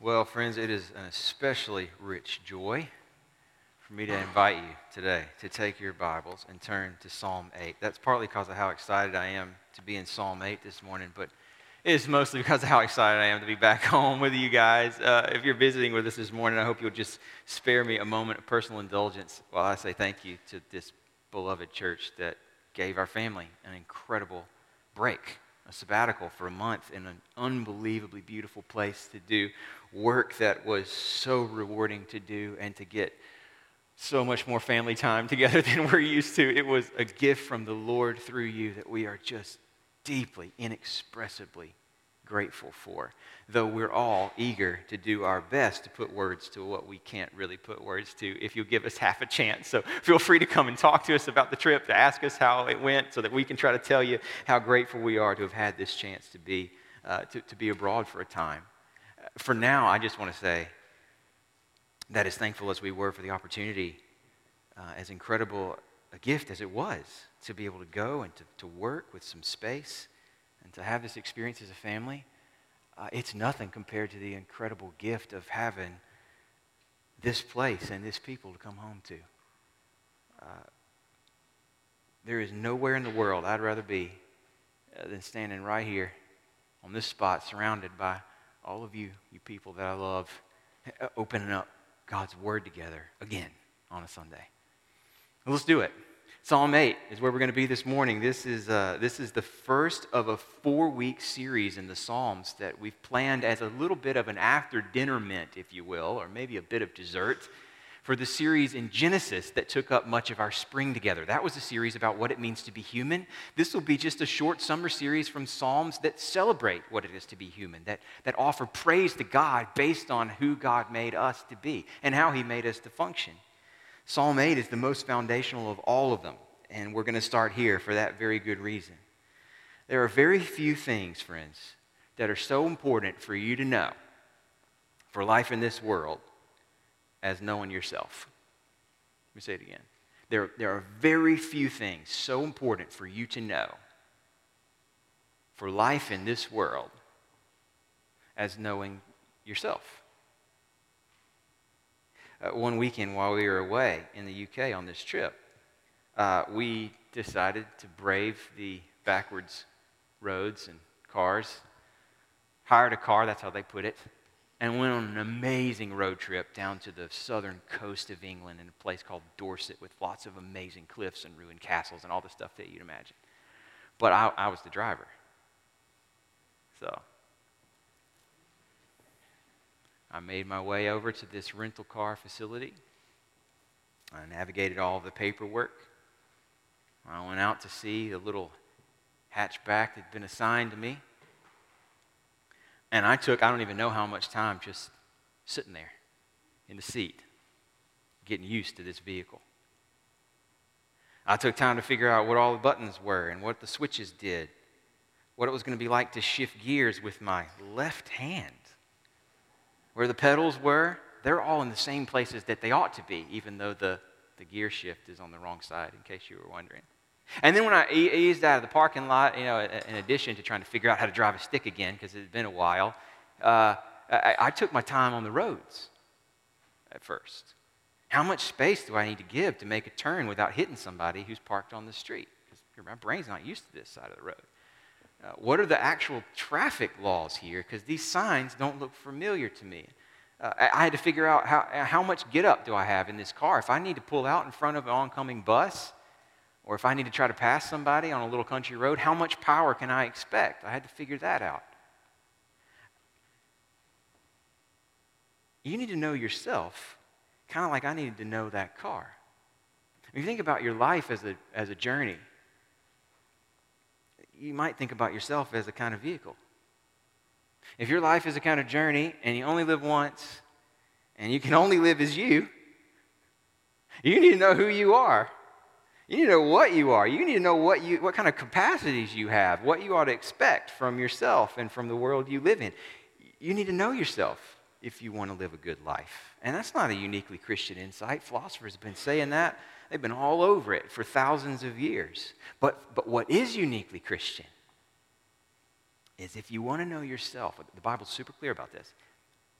Well, friends, it is an especially rich joy for me to invite you today to take your Bibles and turn to Psalm 8. That's partly because of how excited I am to be in Psalm 8 this morning, but it's mostly because of how excited I am to be back home with you guys. If you're visiting with us this morning, I hope you'll just spare me a moment of personal indulgence while I say thank you to this beloved church that gave our family an incredible break, a sabbatical for a month in an unbelievably beautiful place to do work that was so rewarding to do and to get so much more family time together than we're used to. It was a gift from the Lord through you that we are just deeply, inexpressibly grateful for, though we're all eager to do our best to put words to what we can't really put words to if you'll give us half a chance. So feel free to come and talk to us about the trip, to ask us how it went so that we can try to tell you how grateful we are to have had this chance to be to be abroad for a time. For now, I just want to say that as thankful as we were for the opportunity, as incredible a gift as it was to be able to go and to work with some space and to have this experience as a family, it's nothing compared to the incredible gift of having this place and this people to come home to. There is nowhere in the world I'd rather be than standing right here on this spot, surrounded by all of you people that I love, opening up God's Word together again on a Sunday. Well, let's do it. Psalm 8 is where we're going to be this morning. This is the first of a 4-week series in the Psalms that we've planned as a little bit of an after-dinner mint, if you will, or maybe a bit of dessert, for the series in Genesis that took up much of our spring together. That was a series about what it means to be human. This will be just a short summer series from Psalms that celebrate what it is to be human, that offer praise to God based on who God made us to be and how He made us to function. Psalm 8 is the most foundational of all of them, and we're going to start here for that very good reason. There are very few things, friends, that are so important for you to know for life in this world as knowing yourself. Let me say it again. There are very few things so important for you to know for life in this world as knowing yourself. One weekend while we were away in the UK on this trip, we decided to brave the backwards roads and cars, hired a car, that's how they put it, and went on an amazing road trip down to the southern coast of England in a place called Dorset with lots of amazing cliffs and ruined castles and all the stuff that you'd imagine. But I was the driver. So I made my way over to this rental car facility. I navigated all of the paperwork. I went out to see the little hatchback that had been assigned to me. And I took, I don't even know how much time, just sitting there in the seat, getting used to this vehicle. I took time to figure out what all the buttons were and what the switches did, what it was going to be like to shift gears with my left hand. Where the pedals were, they're all in the same places that they ought to be, even though the gear shift is on the wrong side, in case you were wondering. And then when I eased out of the parking lot, you know, in addition to trying to figure out how to drive a stick again, because it had been a while, I took my time on the roads at first. How much space do I need to give to make a turn without hitting somebody who's parked on the street? Because my brain's not used to this side of the road. What are the actual traffic laws here? Because these signs don't look familiar to me. I had to figure out how much get-up do I have in this car. If I need to pull out in front of an oncoming bus, or if I need to try to pass somebody on a little country road, how much power can I expect? I had to figure that out. You need to know yourself, kind of like I needed to know that car. If you think about your life as a journey, you might think about yourself as a kind of vehicle. If your life is a kind of journey and you only live once and you can only live as you need to know who you are. You need to know what you are. You need to know what kind of capacities you have, what you ought to expect from yourself and from the world you live in. You need to know yourself if you want to live a good life. And that's not a uniquely Christian insight. Philosophers have been saying that. They've been all over it for thousands of years. But what is uniquely Christian is if you want to know yourself, the Bible's super clear about this,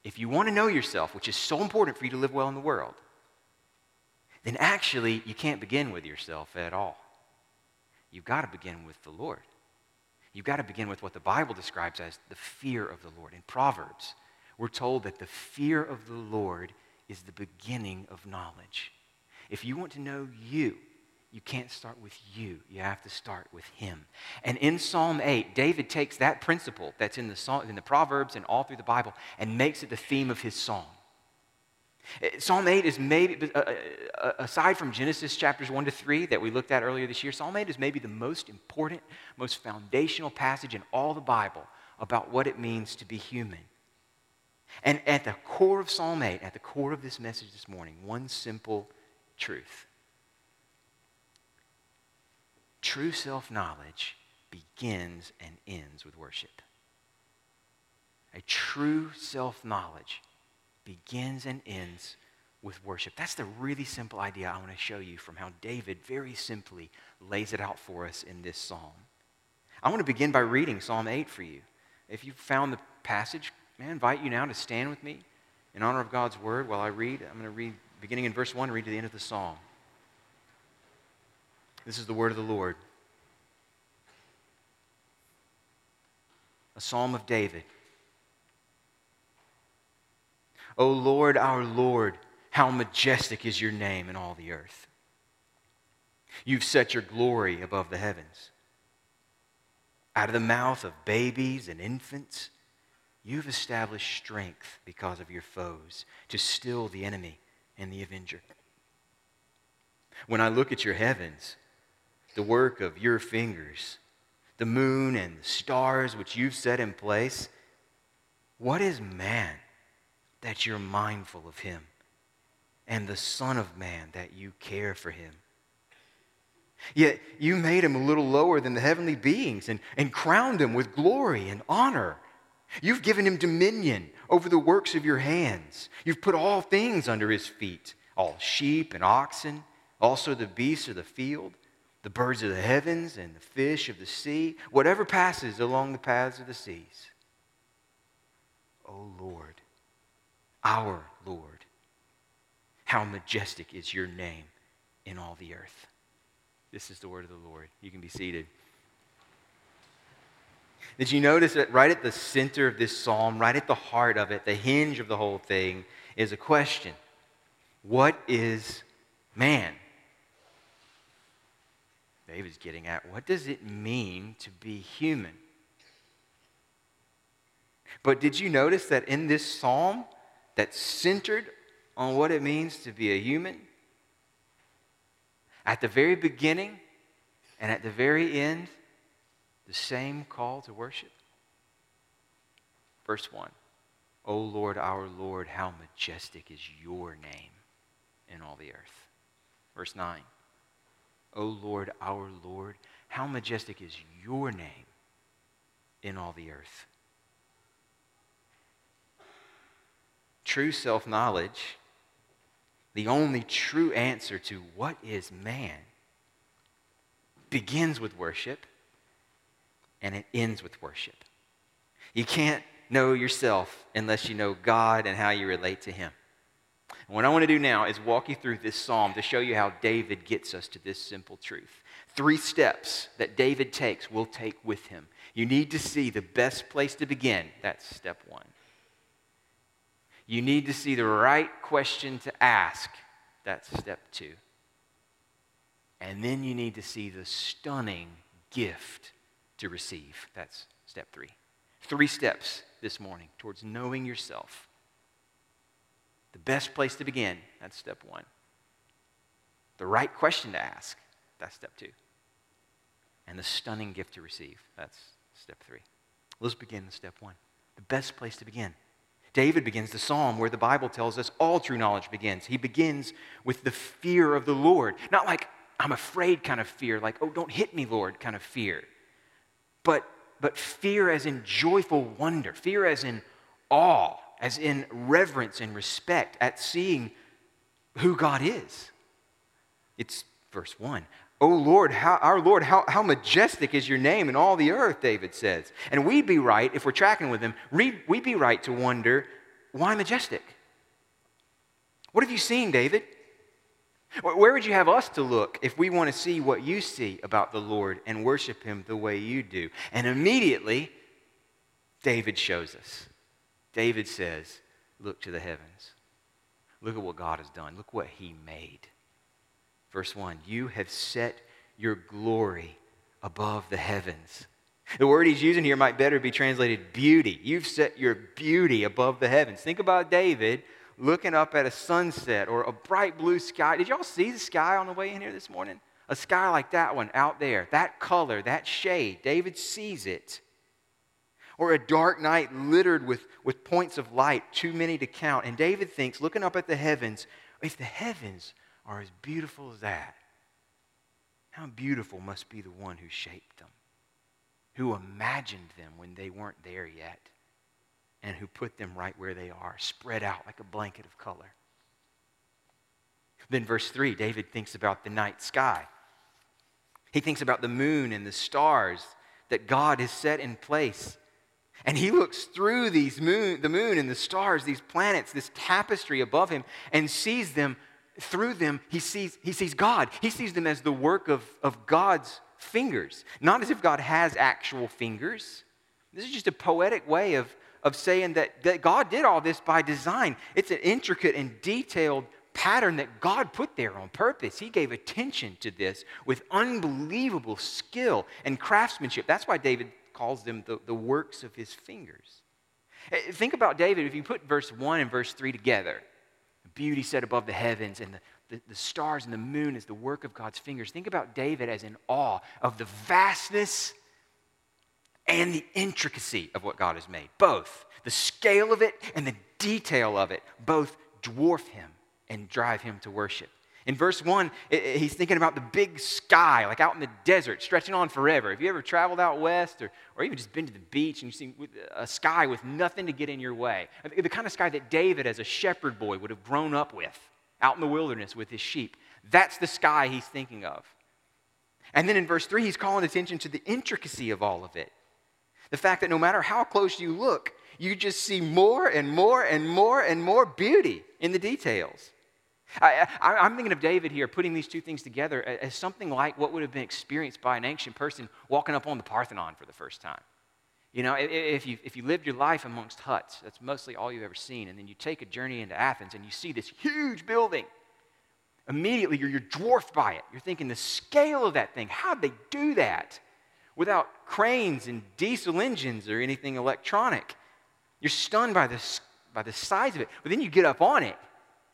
if you want to know yourself, which is so important for you to live well in the world, then actually you can't begin with yourself at all. You've got to begin with the Lord. You've got to begin with what the Bible describes as the fear of the Lord. In Proverbs, we're told that the fear of the Lord is the beginning of knowledge. If you want to know you, you can't start with you. You have to start with him. And in Psalm 8, David takes that principle that's in the Psalm, in the Proverbs and all through the Bible and makes it the theme of his song. Psalm 8 is maybe, aside from Genesis chapters 1 to 3 that we looked at earlier this year, Psalm 8 is maybe the most important, most foundational passage in all the Bible about what it means to be human. And at the core of Psalm 8, at the core of this message this morning, one simple truth. True self-knowledge begins and ends with worship. A true self-knowledge begins and ends with worship. That's the really simple idea I want to show you from how David very simply lays it out for us in this psalm. I want to begin by reading Psalm 8 for you. If you found the passage, may I invite you now to stand with me in honor of God's word while I read. I'm going to read beginning in verse 1 and read to the end of the psalm. This is the word of the Lord. A psalm of David. O Lord, our Lord, how majestic is your name in all the earth. You've set your glory above the heavens. Out of the mouth of babies and infants, you've established strength because of your foes to still the enemy and the avenger. When I look at your heavens, the work of your fingers, the moon and the stars which you've set in place, what is man that you're mindful of him, and the Son of Man that you care for him? Yet you made him a little lower than the heavenly beings and crowned him with glory and honor. You've given him dominion over the works of your hands. You've put all things under his feet, all sheep and oxen, also the beasts of the field, the birds of the heavens and the fish of the sea, whatever passes along the paths of the seas. O Lord, our Lord, how majestic is your name in all the earth. This is the word of the Lord. You can be seated. Did you notice that right at the center of this psalm, right at the heart of it, the hinge of the whole thing, is a question. What is man? David's getting at, what does it mean to be human? But did you notice that in this psalm, that's centered on what it means to be a human, at the very beginning and at the very end, the same call to worship? Verse 1, O Lord, our Lord, how majestic is your name in all the earth. Verse 9, O Lord, our Lord, how majestic is your name in all the earth. True self-knowledge, the only true answer to what is man, begins with worship and it ends with worship. You can't know yourself unless you know God and how you relate to him. And what I want to do now is walk you through this psalm to show you how David gets us to this simple truth. 3 steps that David takes, we'll take with him. You need to see the best place to begin. That's step 1. You need to see the right question to ask. That's step 2. And then you need to see the stunning gift to receive. That's step 3. 3 steps this morning towards knowing yourself. The best place to begin, that's step 1. The right question to ask, that's step 2. And the stunning gift to receive, that's step 3. Let's begin with step 1. The best place to begin. David begins the psalm where the Bible tells us all true knowledge begins. He begins with the fear of the Lord. Not like, I'm afraid kind of fear, like, oh, don't hit me, Lord, kind of fear. But fear as in joyful wonder, fear as in awe, as in reverence and respect at seeing who God is. It's verse 1. O Lord, our Lord, how majestic is your name in all the earth, David says. And we'd be right, if we're tracking with him, we'd be right to wonder, Why majestic? What have you seen, David? Where would you have us to look if we want to see what you see about the Lord and worship him the way you do? And immediately, David shows us. David says, look to the heavens. Look at what God has done. Look what he made. Verse 1, you have set your glory above the heavens. The word he's using here might better be translated beauty. You've set your beauty above the heavens. Think about David looking up at a sunset or a bright blue sky. Did y'all see the sky on the way in here this morning? A sky like that one out there, that color, that shade. David sees it. Or a dark night littered with points of light, too many to count. And David thinks, looking up at the heavens, if the heavens are as beautiful as that, how beautiful must be the one who shaped them, who imagined them when they weren't there yet, and who put them right where they are, spread out like a blanket of color. Then verse 3, David thinks about the night sky. He thinks about the moon and the stars that God has set in place. And he looks through the moon and the stars, these planets, this tapestry above him, and sees them. Through them, he sees God. He sees them as the work of God's fingers, not as if God has actual fingers. This is just a poetic way of saying that God did all this by design. It's an intricate and detailed pattern that God put there on purpose. He gave attention to this with unbelievable skill and craftsmanship. That's why David calls them the works of his fingers. Think about David. If you put verse 1 and verse 3 together, beauty set above the heavens and the stars and the moon is the work of God's fingers. Think about David as in awe of the vastness and the intricacy of what God has made. Both the scale of it and the detail of it both dwarf him and drive him to worship. In verse 1, he's thinking about the big sky, like out in the desert, stretching on forever. Have you ever traveled out west or even just been to the beach and you see a sky with nothing to get in your way? The kind of sky that David as a shepherd boy would have grown up with, out in the wilderness with his sheep. That's the sky he's thinking of. And then in verse 3, he's calling attention to the intricacy of all of it. The fact that no matter how close you look, you just see more and more and more and more beauty in the details. I'm thinking of David here putting these two things together as something like what would have been experienced by an ancient person walking up on the Parthenon for the first time. You know, if you lived your life amongst huts, that's mostly all you've ever seen, and then you take a journey into Athens and you see this huge building, immediately you're dwarfed by it. You're thinking the scale of that thing, how'd they do that without cranes and diesel engines or anything electronic? You're stunned by the size of it, but then you get up on it,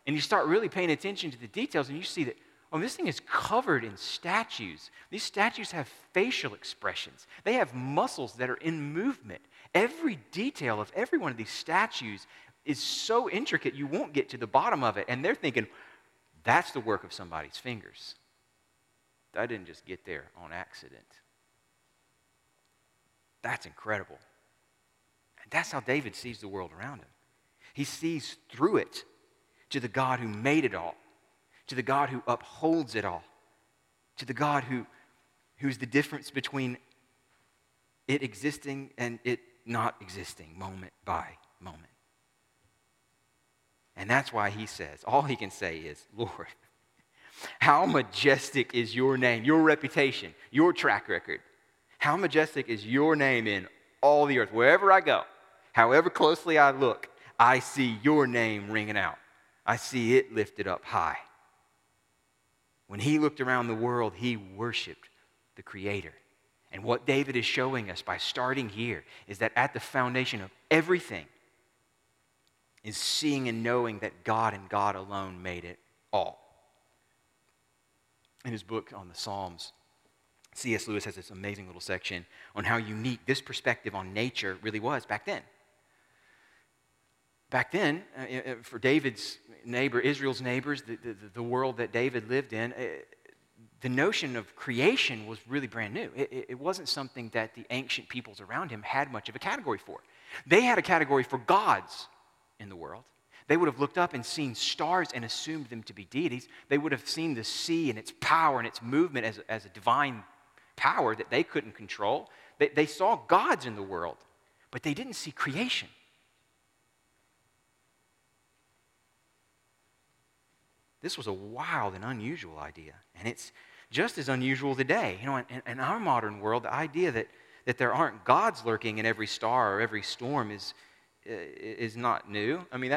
and you start really paying attention to the details, and you see that, oh, this thing is covered in statues. These statues have facial expressions. They have muscles that are in movement. Every detail of every one of these statues is so intricate you won't get to the bottom of it. And they're thinking, that's the work of somebody's fingers. I didn't just get there on accident. That's incredible. And that's how David sees the world around him. He sees through it to the God who made it all, to the God who upholds it all, to the God who's the difference between it existing and it not existing, moment by moment. And that's why he says, all he can say is, Lord, how majestic is your name, your reputation, your track record. How majestic is your name in all the earth. Wherever I go, however closely I look, I see your name ringing out. I see it lifted up high. When he looked around the world, he worshiped the Creator. And what David is showing us by starting here is that at the foundation of everything is seeing and knowing that God and God alone made it all. In his book on the Psalms, C.S. Lewis has this amazing little section on how unique this perspective on nature really was back then. Back then, for David's neighbor, Israel's neighbors, the world that David lived in, the notion of creation was really brand new. It wasn't something that the ancient peoples around him had much of a category for. They had a category for gods in the world. They would have looked up and seen stars and assumed them to be deities. They would have seen the sea and its power and its movement as a divine power that they couldn't control. They saw gods in the world, but they didn't see creation. This was a wild and unusual idea, and it's just as unusual today. You know, in our modern world, the idea that there aren't gods lurking in every star or every storm is not new. I mean,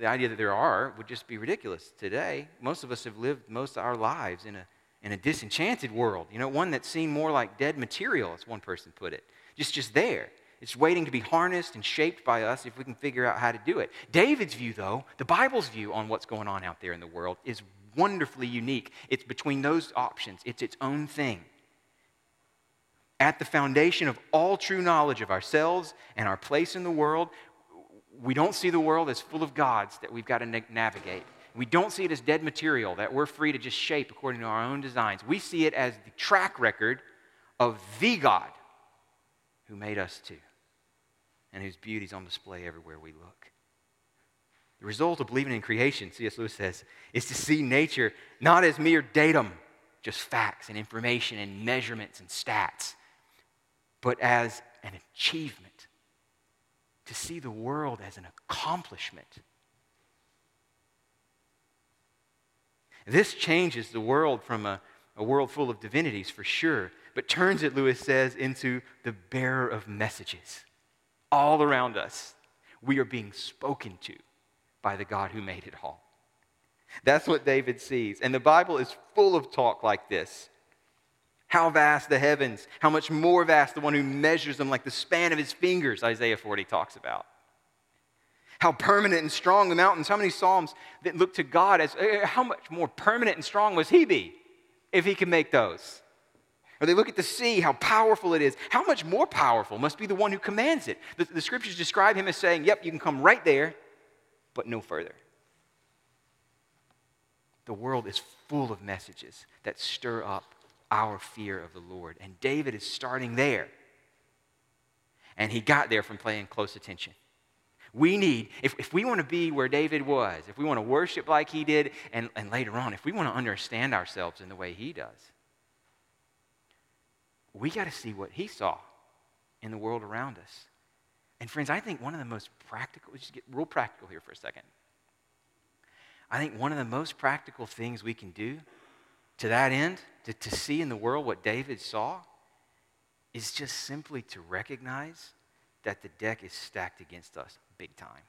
the idea that there are would just be ridiculous today. Most of us have lived most of our lives in a disenchanted world, you know, one that seemed more like dead material, as one person put it, just there. It's waiting to be harnessed and shaped by us if we can figure out how to do it. David's view, though, the Bible's view on what's going on out there in the world is wonderfully unique. It's between those options. It's its own thing. At the foundation of all true knowledge of ourselves and our place in the world, we don't see the world as full of gods that we've got to navigate. We don't see it as dead material that we're free to just shape according to our own designs. We see it as the track record of the God who made us too, and whose beauty is on display everywhere we look. The result of believing in creation, C.S. Lewis says, is to see nature not as mere datum, just facts and information and measurements and stats, but as an achievement, to see the world as an accomplishment. This changes the world from a world full of divinities, for sure, but turns it, Lewis says, into the bearer of messages. All around us, we are being spoken to by the God who made it all. That's what David sees. And the Bible is full of talk like this. How vast the heavens, how much more vast the one who measures them like the span of his fingers, Isaiah 40 talks about. How permanent and strong the mountains, how many psalms that look to God as, how much more permanent and strong must he be if he can make those? Or they look at the sea, how powerful it is. How much more powerful must be the one who commands it? The scriptures describe him as saying, yep, you can come right there, but no further. The world is full of messages that stir up our fear of the Lord. And David is starting there. And he got there from paying close attention. We need, if we want to be where David was, if we want to worship like he did, and later on, if we want to understand ourselves in the way he does, we got to see what he saw in the world around us. And friends, I think one of the most practical, let's just get real practical here for a second. I think one of the most practical things we can do to that end, to see in the world what David saw, is just simply to recognize that the deck is stacked against us big time.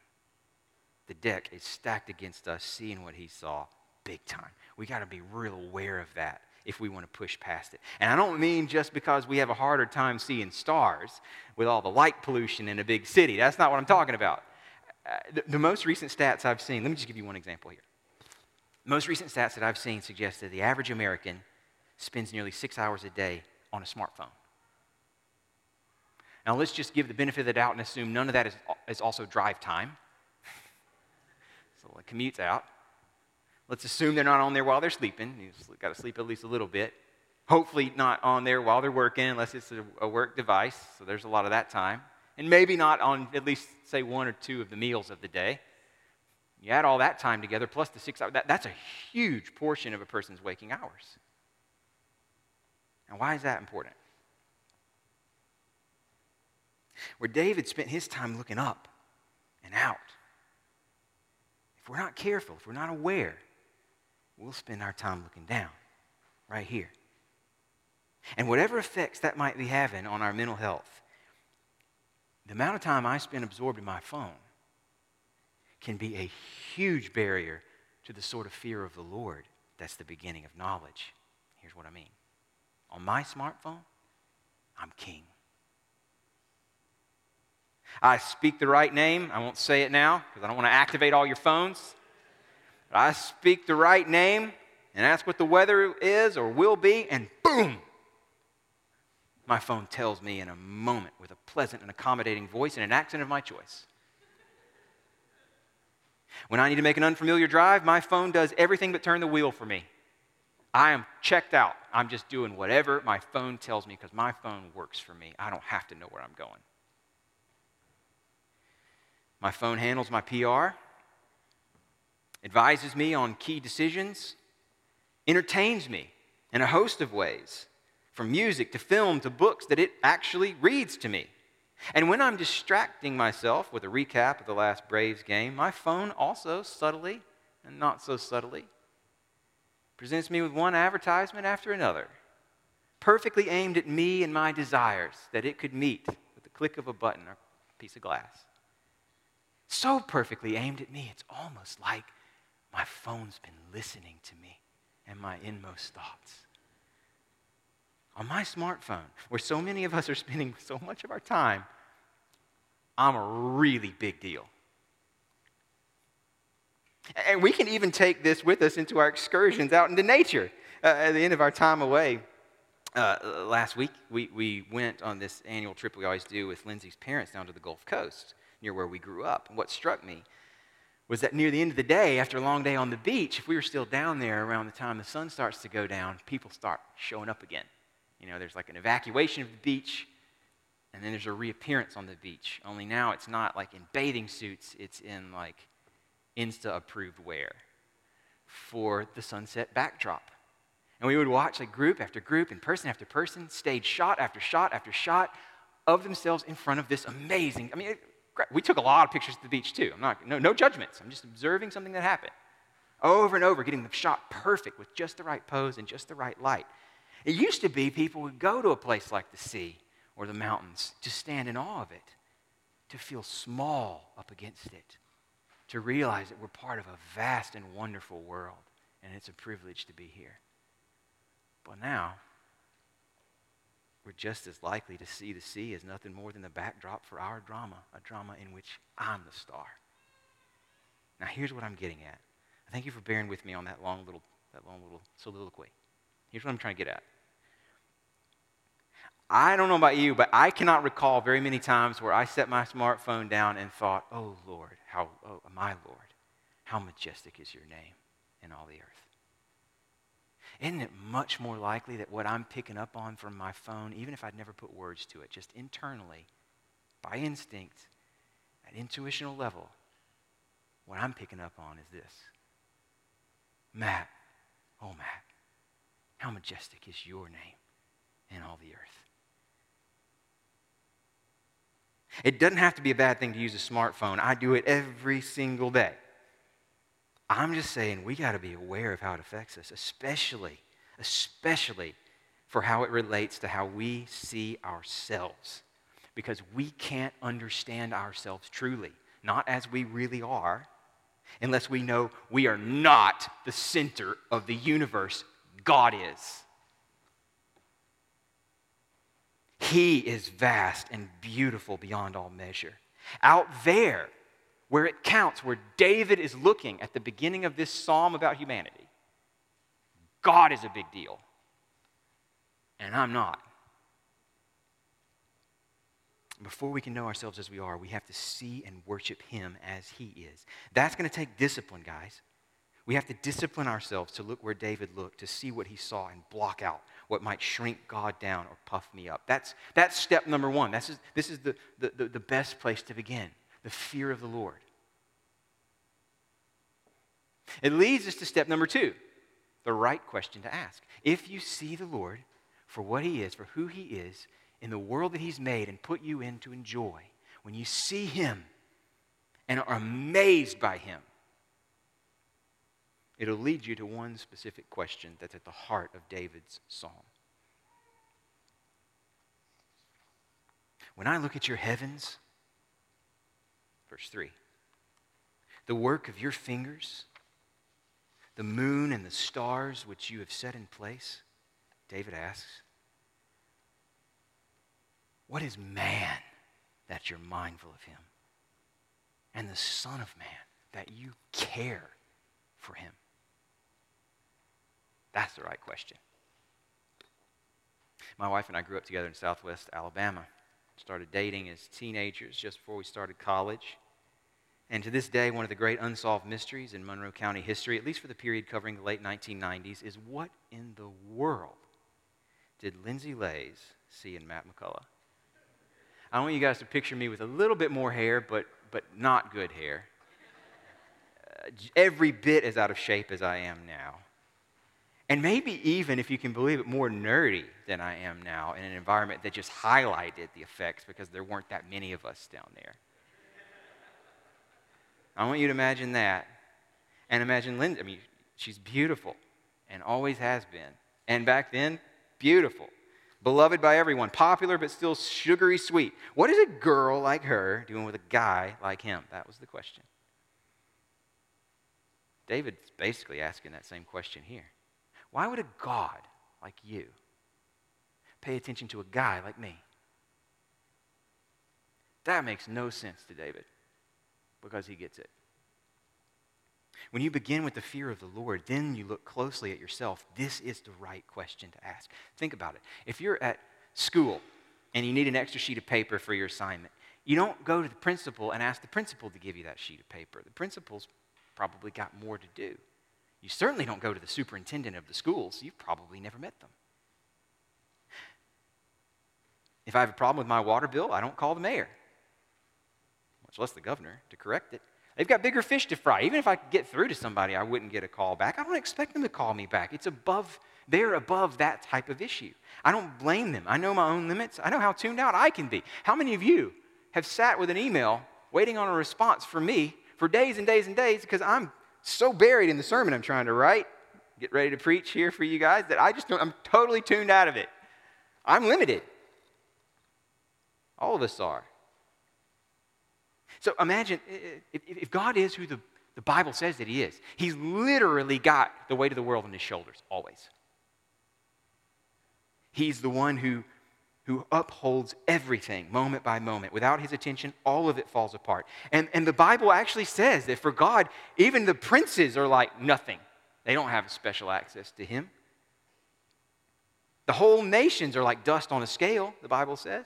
The deck is stacked against us seeing what he saw big time. We got to be real aware of that if we want to push past it. And I don't mean just because we have a harder time seeing stars with all the light pollution in a big city. That's not what I'm talking about. The most recent stats I've seen, let me just give you one example here. The most recent stats that I've seen suggest that the average American spends nearly 6 hours a day on a smartphone. Now let's just give the benefit of the doubt and assume none of that is also drive time. So it commutes out. Let's assume they're not on there while they're sleeping. You've got to sleep at least a little bit. Hopefully not on there while they're working, unless it's a work device. So there's a lot of that time. And maybe not on at least, say, one or two of the meals of the day. You add all that time together, plus the 6 hours. That's a huge portion of a person's waking hours. Now, why is that important? Where David spent his time looking up and out. If we're not careful, if we're not aware, we'll spend our time looking down, right here. And whatever effects that might be having on our mental health, the amount of time I spend absorbed in my phone can be a huge barrier to the sort of fear of the Lord that's the beginning of knowledge. Here's what I mean. On my smartphone, I'm king. I speak the right name. I won't say it now because I don't want to activate all your phones. But I speak the right name and ask what the weather is or will be, and boom! My phone tells me in a moment with a pleasant and accommodating voice and an accent of my choice. When I need to make an unfamiliar drive, my phone does everything but turn the wheel for me. I am checked out. I'm just doing whatever my phone tells me because my phone works for me. I don't have to know where I'm going. My phone handles my PR, advises me on key decisions, entertains me in a host of ways, from music to film to books that it actually reads to me. And when I'm distracting myself with a recap of the last Braves game, my phone also subtly and not so subtly presents me with one advertisement after another, perfectly aimed at me and my desires that it could meet with the click of a button or a piece of glass. So perfectly aimed at me, it's almost like my phone's been listening to me and my inmost thoughts. On my smartphone, where so many of us are spending so much of our time, I'm a really big deal. And we can even take this with us into our excursions out into nature. At the end of our time away last week, we went on this annual trip we always do with Lindsay's parents down to the Gulf Coast, near where we grew up. And what struck me was that near the end of the day, after a long day on the beach, if we were still down there around the time the sun starts to go down, people start showing up again. You know, there's like an evacuation of the beach, and then there's a reappearance on the beach. Only now it's not like in bathing suits, it's in like Insta-approved wear for the sunset backdrop. And we would watch like group after group and person after person, stage shot after shot after shot of themselves in front of this amazing, I mean, we took a lot of pictures at the beach too. I'm not, no judgments. I'm just observing something that happened. Over and over, getting the shot perfect with just the right pose and just the right light. It used to be people would go to a place like the sea or the mountains to stand in awe of it, to feel small up against it, to realize that we're part of a vast and wonderful world, and it's a privilege to be here. But now, we're just as likely to see the sea as nothing more than the backdrop for our drama, a drama in which I'm the star. Now, here's what I'm getting at. Thank you for bearing with me on that long little soliloquy. Here's what I'm trying to get at. I don't know about you, but I cannot recall very many times where I set my smartphone down and thought, oh, Lord, how majestic is your name in all the earth. Isn't it much more likely that what I'm picking up on from my phone, even if I'd never put words to it, just internally, by instinct, at intuitional level, what I'm picking up on is this. Matt, oh, Matt, how majestic is your name in all the earth. It doesn't have to be a bad thing to use a smartphone. I do it every single day. I'm just saying we got to be aware of how it affects us, especially for how it relates to how we see ourselves, because we can't understand ourselves truly, not as we really are, unless we know we are not the center of the universe. God is. He is vast and beautiful beyond all measure. Out there, where it counts, where David is looking at the beginning of this psalm about humanity, God is a big deal, and I'm not. Before we can know ourselves as we are, we have to see and worship Him as He is. That's going to take discipline, guys. We have to discipline ourselves to look where David looked, to see what he saw and block out what might shrink God down or puff me up. That's step number one. This is the best place to begin, the fear of the Lord. It leads us to step number two, the right question to ask. If you see the Lord for what He is, for who He is, in the world that He's made and put you in to enjoy, when you see Him and are amazed by Him, it'll lead you to one specific question that's at the heart of David's psalm. When I look at your heavens, verse 3, the work of your fingers, the moon and the stars which you have set in place, David asks, what is man that you're mindful of him? And the Son of Man that you care for him? That's the right question. My wife and I grew up together in Southwest Alabama. Started dating as teenagers just before we started college. And to this day, one of the great unsolved mysteries in Monroe County history, at least for the period covering the late 1990s, is what in the world did Lindsay Lays see in Matt McCullough? I want you guys to picture me with a little bit more hair, but not good hair. Every bit as out of shape as I am now. And maybe even, if you can believe it, more nerdy than I am now in an environment that just highlighted the effects because there weren't that many of us down there. I want you to imagine that and imagine Lindsay. I mean, she's beautiful and always has been. And back then, beautiful. Beloved by everyone. Popular, but still sugary sweet. What is a girl like her doing with a guy like him? That was the question. David's basically asking that same question here. Why would a God like you pay attention to a guy like me? That makes no sense to David, because he gets it. When you begin with the fear of the Lord, then you look closely at yourself. This is the right question to ask. Think about it. If you're at school and you need an extra sheet of paper for your assignment, you don't go to the principal and ask the principal to give you that sheet of paper. The principal's probably got more to do. You certainly don't go to the superintendent of the schools. So you've probably never met them. If I have a problem with my water bill, I don't call the mayor, much less the governor, to correct it. They've got bigger fish to fry. Even if I could get through to somebody, I wouldn't get a call back. I don't expect them to call me back. They're above that type of issue. I don't blame them. I know my own limits. I know how tuned out I can be. How many of you have sat with an email waiting on a response from me for days and days and days because I'm so buried in the sermon I'm trying to write, get ready to preach here for you guys, that I just don't, I'm totally tuned out of it. I'm limited. All of us are. So imagine, if God is who the Bible says that he is, he's literally got the weight of the world on his shoulders, always. He's the one who upholds everything, moment by moment. Without his attention, all of it falls apart. And the Bible actually says that for God, even the princes are like nothing. They don't have special access to him. The whole nations are like dust on a scale, the Bible says.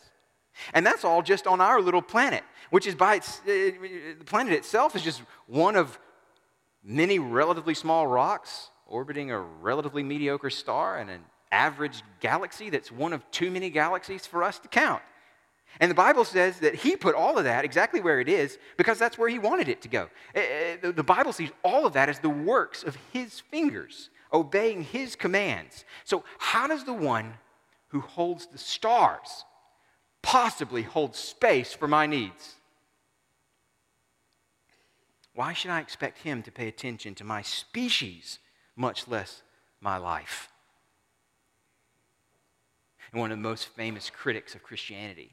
And that's all just on our little planet, which is the planet itself is just one of many relatively small rocks orbiting a relatively mediocre star and an average galaxy that's one of too many galaxies for us to count. And the Bible says that he put all of that exactly where it is because that's where he wanted it to go. The Bible sees all of that as the works of his fingers, obeying his commands. So how does the one who holds the stars possibly hold space for my needs? Why should I expect him to pay attention to my species, much less my life? And one of the most famous critics of Christianity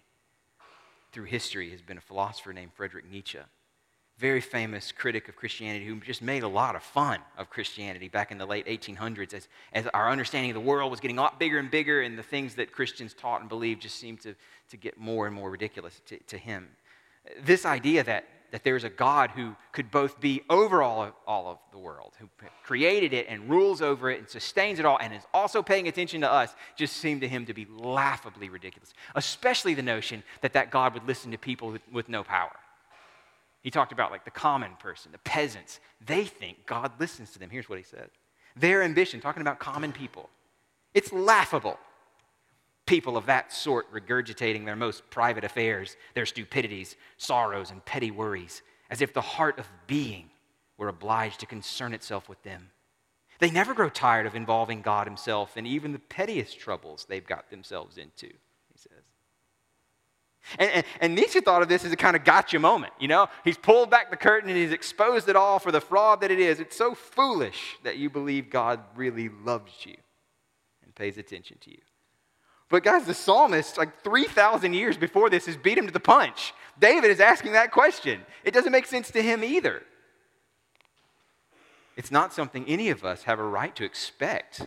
through history has been a philosopher named Friedrich Nietzsche. Very famous critic of Christianity who just made a lot of fun of Christianity back in the late 1800s as our understanding of the world was getting a lot bigger and bigger, and the things that Christians taught and believed just seemed to get more and more ridiculous to him. This idea that there's a God who could both be over all of the world, who created it and rules over it and sustains it all and is also paying attention to us, just seemed to him to be laughably ridiculous, especially the notion that God would listen to people with no power. He talked about like the common person, the peasants. They think God listens to them. Here's what he said. Their ambition, talking about common people. It's laughable. People of that sort regurgitating their most private affairs, their stupidities, sorrows, and petty worries, as if the heart of being were obliged to concern itself with them. They never grow tired of involving God himself in even the pettiest troubles they've got themselves into, he says. And Nietzsche thought of this as a kind of gotcha moment, you know? He's pulled back the curtain and he's exposed it all for the fraud that it is. It's so foolish that you believe God really loves you and pays attention to you. But guys, the psalmist, like 3,000 years before this, has beat him to the punch. David is asking that question. It doesn't make sense to him either. It's not something any of us have a right to expect.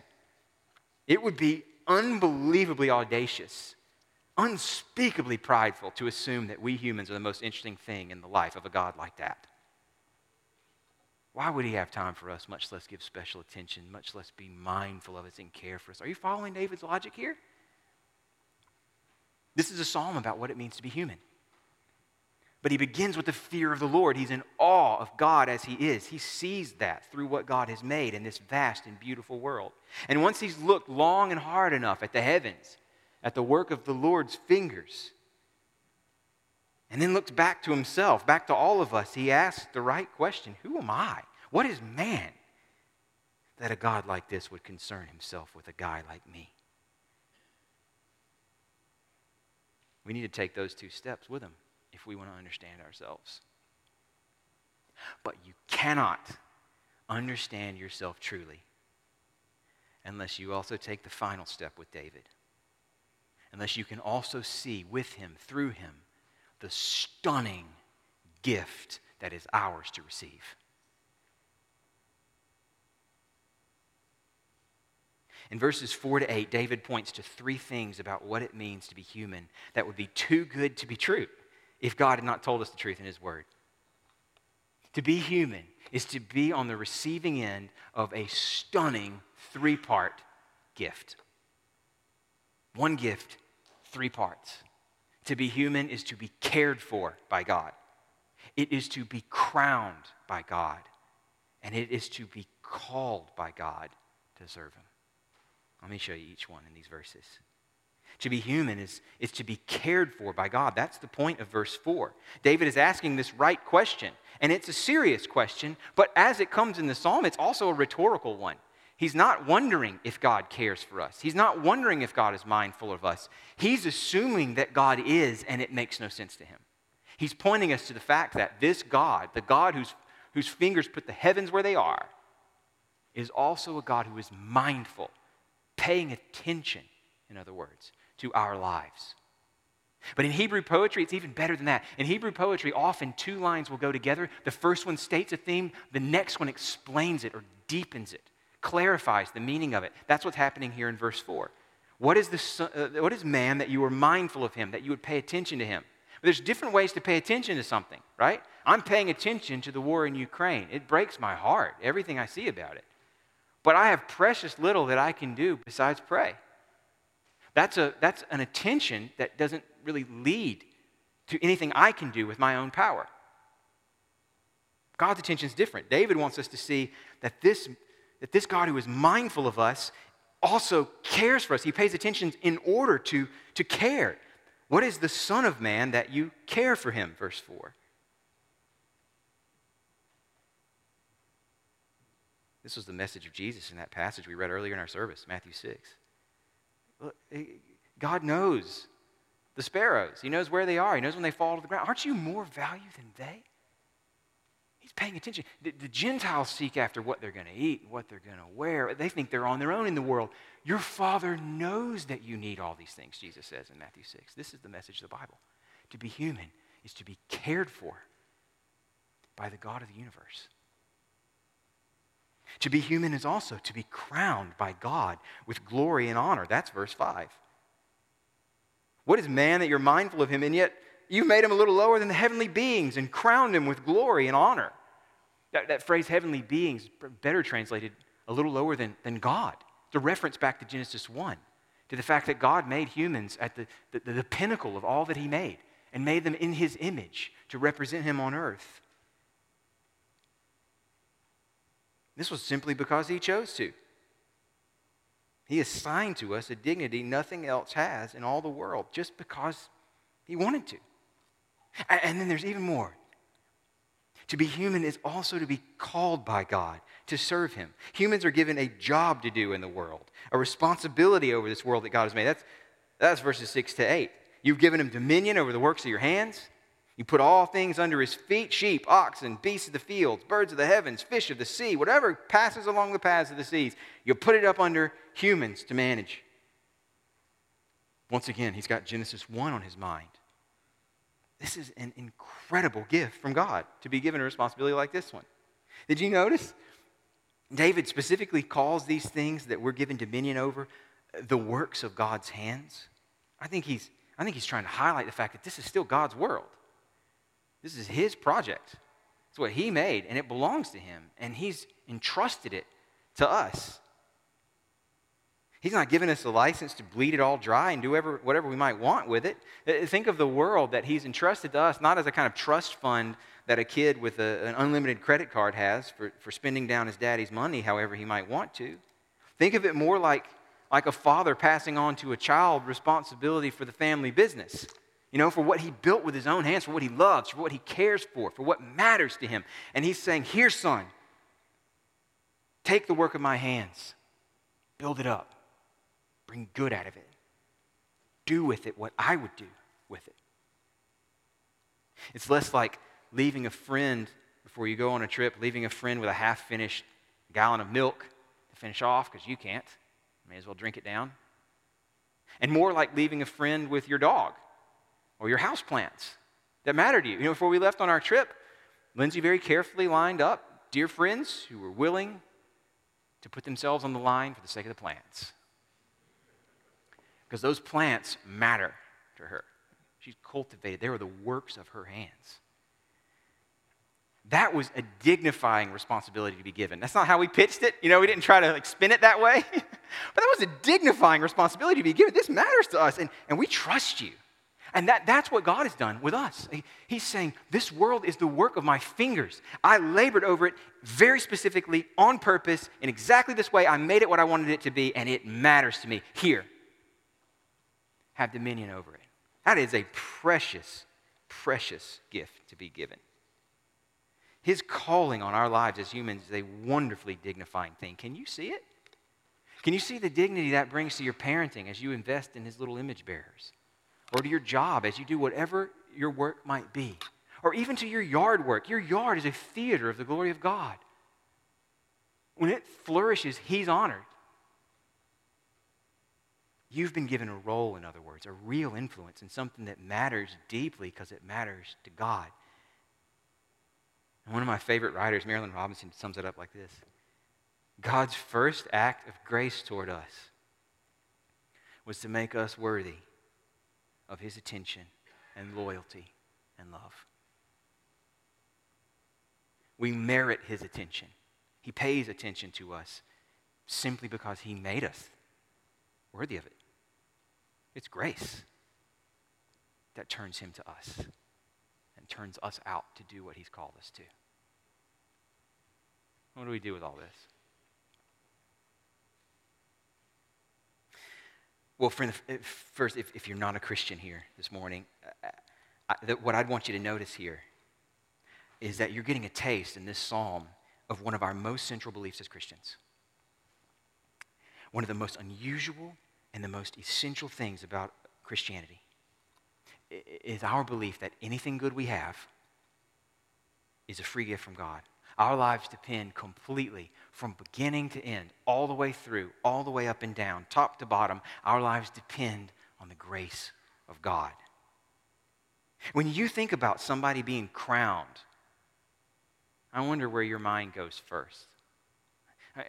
It would be unbelievably audacious, unspeakably prideful to assume that we humans are the most interesting thing in the life of a God like that. Why would he have time for us, much less give special attention, much less be mindful of us and care for us? Are you following David's logic here? This is a psalm about what it means to be human. But he begins with the fear of the Lord. He's in awe of God as he is. He sees that through what God has made in this vast and beautiful world. And once he's looked long and hard enough at the heavens, at the work of the Lord's fingers, and then looks back to himself, back to all of us, he asks the right question: who am I? What is man that a God like this would concern himself with a guy like me? We need to take those two steps with him if we want to understand ourselves. But you cannot understand yourself truly unless you also take the final step with David, unless you can also see with him, through him, the stunning gift that is ours to receive. In verses 4 to 8, David points to three things about what it means to be human that would be too good to be true if God had not told us the truth in his word. To be human is to be on the receiving end of a stunning three-part gift. One gift, three parts. To be human is to be cared for by God. It is to be crowned by God. And it is to be called by God to serve him. Let me show you each one in these verses. To be human is to be cared for by God. That's the point of verse 4. David is asking this right question, and it's a serious question, but as it comes in the psalm, it's also a rhetorical one. He's not wondering if God cares for us. He's not wondering if God is mindful of us. He's assuming that God is, and it makes no sense to him. He's pointing us to the fact that this God, the God whose fingers put the heavens where they are, is also a God who is mindful, paying attention, in other words, to our lives. But in Hebrew poetry, it's even better than that. In Hebrew poetry, often two lines will go together. The first one states a theme. The next one explains it or deepens it, clarifies the meaning of it. That's what's happening here in verse 4. What is man that you were mindful of him, that you would pay attention to him? But there's different ways to pay attention to something, right? I'm paying attention to the war in Ukraine. It breaks my heart, everything I see about it. But I have precious little that I can do besides pray. That's an attention that doesn't really lead to anything I can do with my own power. God's attention is different. David wants us to see that this God who is mindful of us also cares for us. He pays attention in order to care. What is the Son of Man that you care for him? Verse 4. This was the message of Jesus in that passage we read earlier in our service, Matthew 6. God knows the sparrows. He knows where they are. He knows when they fall to the ground. Aren't you more value than they? He's paying attention. The Gentiles seek after what they're going to eat and what they're going to wear. They think they're on their own in the world. Your Father knows that you need all these things, Jesus says in Matthew 6. This is the message of the Bible. To be human is to be cared for by the God of the universe. To be human is also to be crowned by God with glory and honor. That's verse 5. What is man that you're mindful of him, and yet you made him a little lower than the heavenly beings and crowned him with glory and honor? That phrase, heavenly beings, better translated, a little lower than God. It's a reference back to Genesis 1, to the fact that God made humans at the pinnacle of all that he made and made them in his image to represent him on earth. This was simply because he chose to. He assigned to us a dignity nothing else has in all the world, just because he wanted to. And then there's even more. To be human is also to be called by God to serve him. Humans are given a job to do in the world, a responsibility over this world that God has made. That's verses 6 to 8. You've given him dominion over the works of your hands. You put all things under his feet, sheep, oxen, beasts of the fields, birds of the heavens, fish of the sea, whatever passes along the paths of the seas. You put it up under humans to manage. Once again, he's got Genesis 1 on his mind. This is an incredible gift from God, to be given a responsibility like this one. Did you notice? David specifically calls these things that we're given dominion over the works of God's hands. I think he's trying to highlight the fact that this is still God's world. This is his project. It's what he made, and it belongs to him, and he's entrusted it to us. He's not giving us a license to bleed it all dry and do whatever we might want with it. Think of the world that he's entrusted to us, not as a kind of trust fund that a kid with an unlimited credit card has for spending down his daddy's money however he might want to. Think of it more like a father passing on to a child responsibility for the family business. You know, for what he built with his own hands, for what he loves, for what he cares for what matters to him. And he's saying, here, son, take the work of my hands, build it up, bring good out of it, do with it what I would do with it. It's less like leaving a friend before you go on a trip, leaving a friend with a half-finished gallon of milk to finish off because you can't. May as well drink it down. And more like leaving a friend with your dog or your houseplants that matter to you. You know, before we left on our trip, Lindsay very carefully lined up dear friends who were willing to put themselves on the line for the sake of the plants. Because those plants matter to her. She's cultivated. They were the works of her hands. That was a dignifying responsibility to be given. That's not how we pitched it. You know, we didn't try to like spin it that way. But that was a dignifying responsibility to be given. This matters to us, and we trust you. And that's what God has done with us. He's saying, this world is the work of my fingers. I labored over it very specifically, on purpose, in exactly this way. I made it what I wanted it to be, and it matters to me. Here, have dominion over it. That is a precious, precious gift to be given. His calling on our lives as humans is a wonderfully dignifying thing. Can you see it? Can you see the dignity that brings to your parenting as you invest in his little image bearers? Or to your job as you do whatever your work might be? Or even to your yard work. Your yard is a theater of the glory of God. When it flourishes, he's honored. You've been given a role, in other words, a real influence in something that matters deeply because it matters to God. And one of my favorite writers, Marilynne Robinson, sums it up like this. God's first act of grace toward us was to make us worthy of his attention and loyalty and love. We merit his attention. He pays attention to us simply because he made us worthy of it. It's grace that turns him to us and turns us out to do what he's called us to. What do we do with all this? Well, friend, first, if you're not a Christian here this morning, what I'd want you to notice here is that you're getting a taste in this psalm of one of our most central beliefs as Christians. One of the most unusual and the most essential things about Christianity is our belief that anything good we have is a free gift from God. Our lives depend completely, from beginning to end, all the way through, all the way up and down, top to bottom. Our lives depend on the grace of God. When you think about somebody being crowned, I wonder where your mind goes first.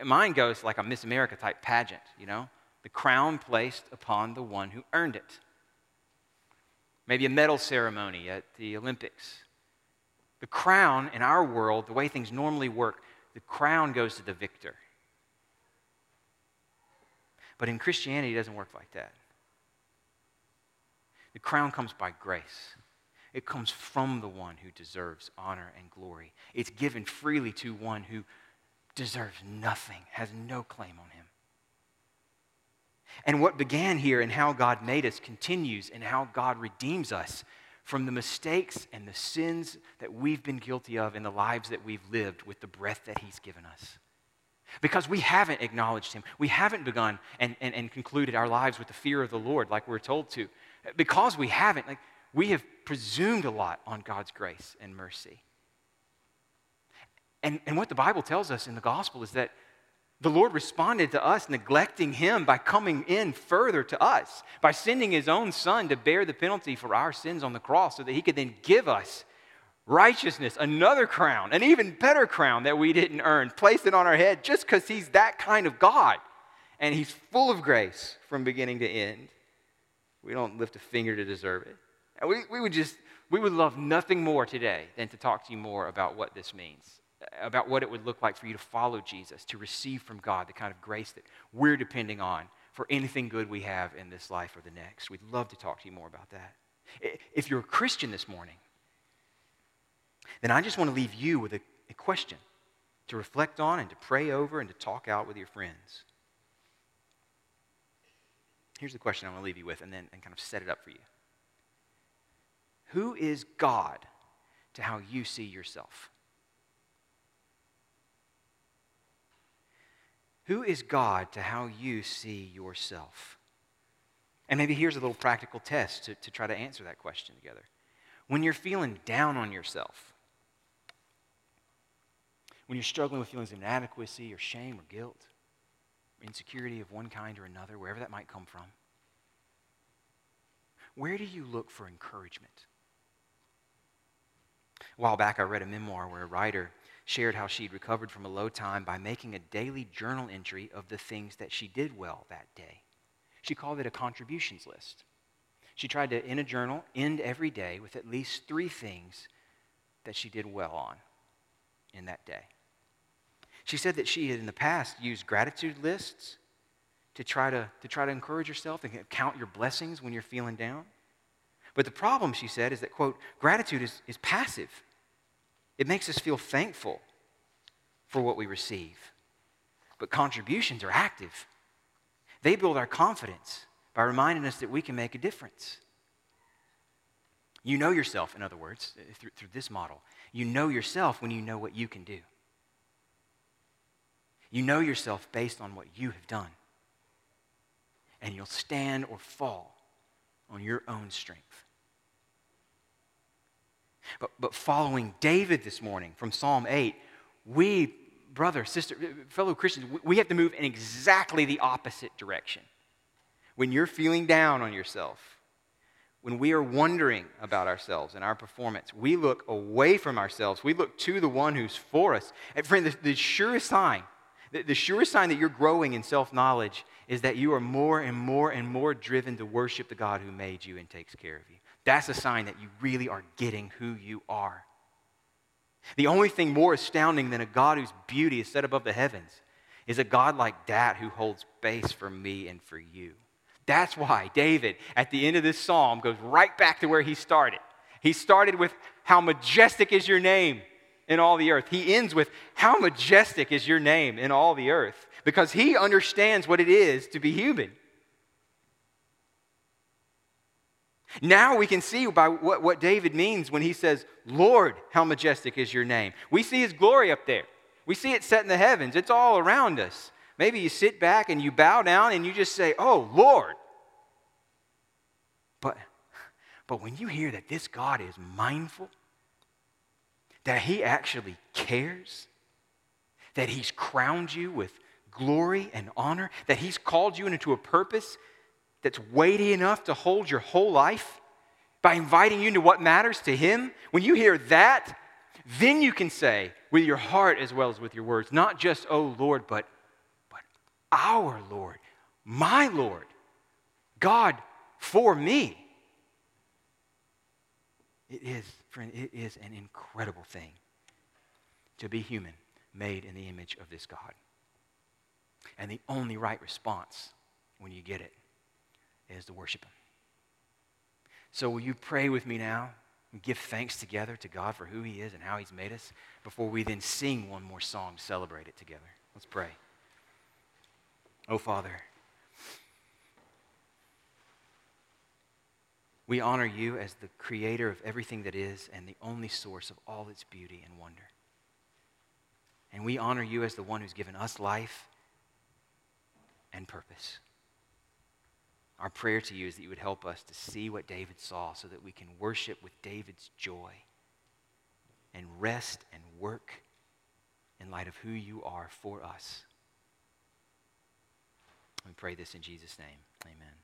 Mine goes like a Miss America type pageant, you know? The crown placed upon the one who earned it. Maybe a medal ceremony at the Olympics. The crown in our world, the way things normally work, the crown goes to the victor. But in Christianity, it doesn't work like that. The crown comes by grace. It comes from the one who deserves honor and glory. It's given freely to one who deserves nothing, has no claim on him. And what began here in how God made us continues in how God redeems us from the mistakes and the sins that we've been guilty of in the lives that we've lived with the breath that he's given us. Because we haven't acknowledged him. We haven't begun and concluded our lives with the fear of the Lord like we're told to. Because we haven't, we have presumed a lot on God's grace and mercy. And what the Bible tells us in the gospel is that the Lord responded to us neglecting him by coming in further to us, by sending his own son to bear the penalty for our sins on the cross so that he could then give us righteousness, another crown, an even better crown that we didn't earn, placed it on our head just because he's that kind of God. And he's full of grace from beginning to end. We don't lift a finger to deserve it. And we would love nothing more today than to talk to you more about what this means, about what it would look like for you to follow Jesus, to receive from God the kind of grace that we're depending on for anything good we have in this life or the next. We'd love to talk to you more about that. If you're a Christian this morning, then I just want to leave you with a question to reflect on and to pray over and to talk out with your friends. Here's the question I want to leave you with and kind of set it up for you. Who is God to how you see yourself? Who is God to how you see yourself? And maybe here's a little practical test to try to answer that question together. When you're feeling down on yourself, when you're struggling with feelings of inadequacy or shame or guilt, insecurity of one kind or another, wherever that might come from, where do you look for encouragement? A while back, I read a memoir where a writer shared how she'd recovered from a low time by making a daily journal entry of the things that she did well that day. She called it a contributions list. She tried to, in a journal, end every day with at least 3 things that she did well on in that day. She said that she had in the past used gratitude lists to try to encourage yourself and count your blessings when you're feeling down. But the problem, she said, is that, quote, gratitude is passive. It makes us feel thankful for what we receive. But contributions are active. They build our confidence by reminding us that we can make a difference. You know yourself, in other words, through this model. You know yourself when you know what you can do. You know yourself based on what you have done. And you'll stand or fall on your own strength. But following David this morning from Psalm 8, we, brother, sister, fellow Christians, we have to move in exactly the opposite direction. When you're feeling down on yourself, when we are wondering about ourselves and our performance, we look away from ourselves. We look to the one who's for us. And friend, the surest sign that you're growing in self-knowledge is that you are more and more and more driven to worship the God who made you and takes care of you. That's a sign that you really are getting who you are. The only thing more astounding than a God whose beauty is set above the heavens is a God like that who holds space for me and for you. That's why David, at the end of this psalm, goes right back to where he started. He started with, how majestic is your name in all the earth. He ends with, how majestic is your name in all the earth, because he understands what it is to be human. Now we can see by what David means when he says, Lord, how majestic is your name. We see his glory up there. We see it set in the heavens. It's all around us. Maybe you sit back and you bow down and you just say, oh, Lord. But when you hear that this God is mindful, that he actually cares, that he's crowned you with glory and honor, that he's called you into a purpose that's weighty enough to hold your whole life by inviting you into what matters to him, when you hear that, then you can say with your heart as well as with your words, not just, oh, Lord, but our Lord, my Lord, God for me. It is, friend, it is an incredible thing to be human, made in the image of this God. And the only right response when you get it is to worship him. So will you pray with me now and give thanks together to God for who he is and how he's made us before we then sing one more song, celebrate it together. Let's pray. Oh, Father, we honor you as the creator of everything that is and the only source of all its beauty and wonder. And we honor you as the one who's given us life and purpose. Our prayer to you is that you would help us to see what David saw so that we can worship with David's joy and rest and work in light of who you are for us. We pray this in Jesus' name. Amen.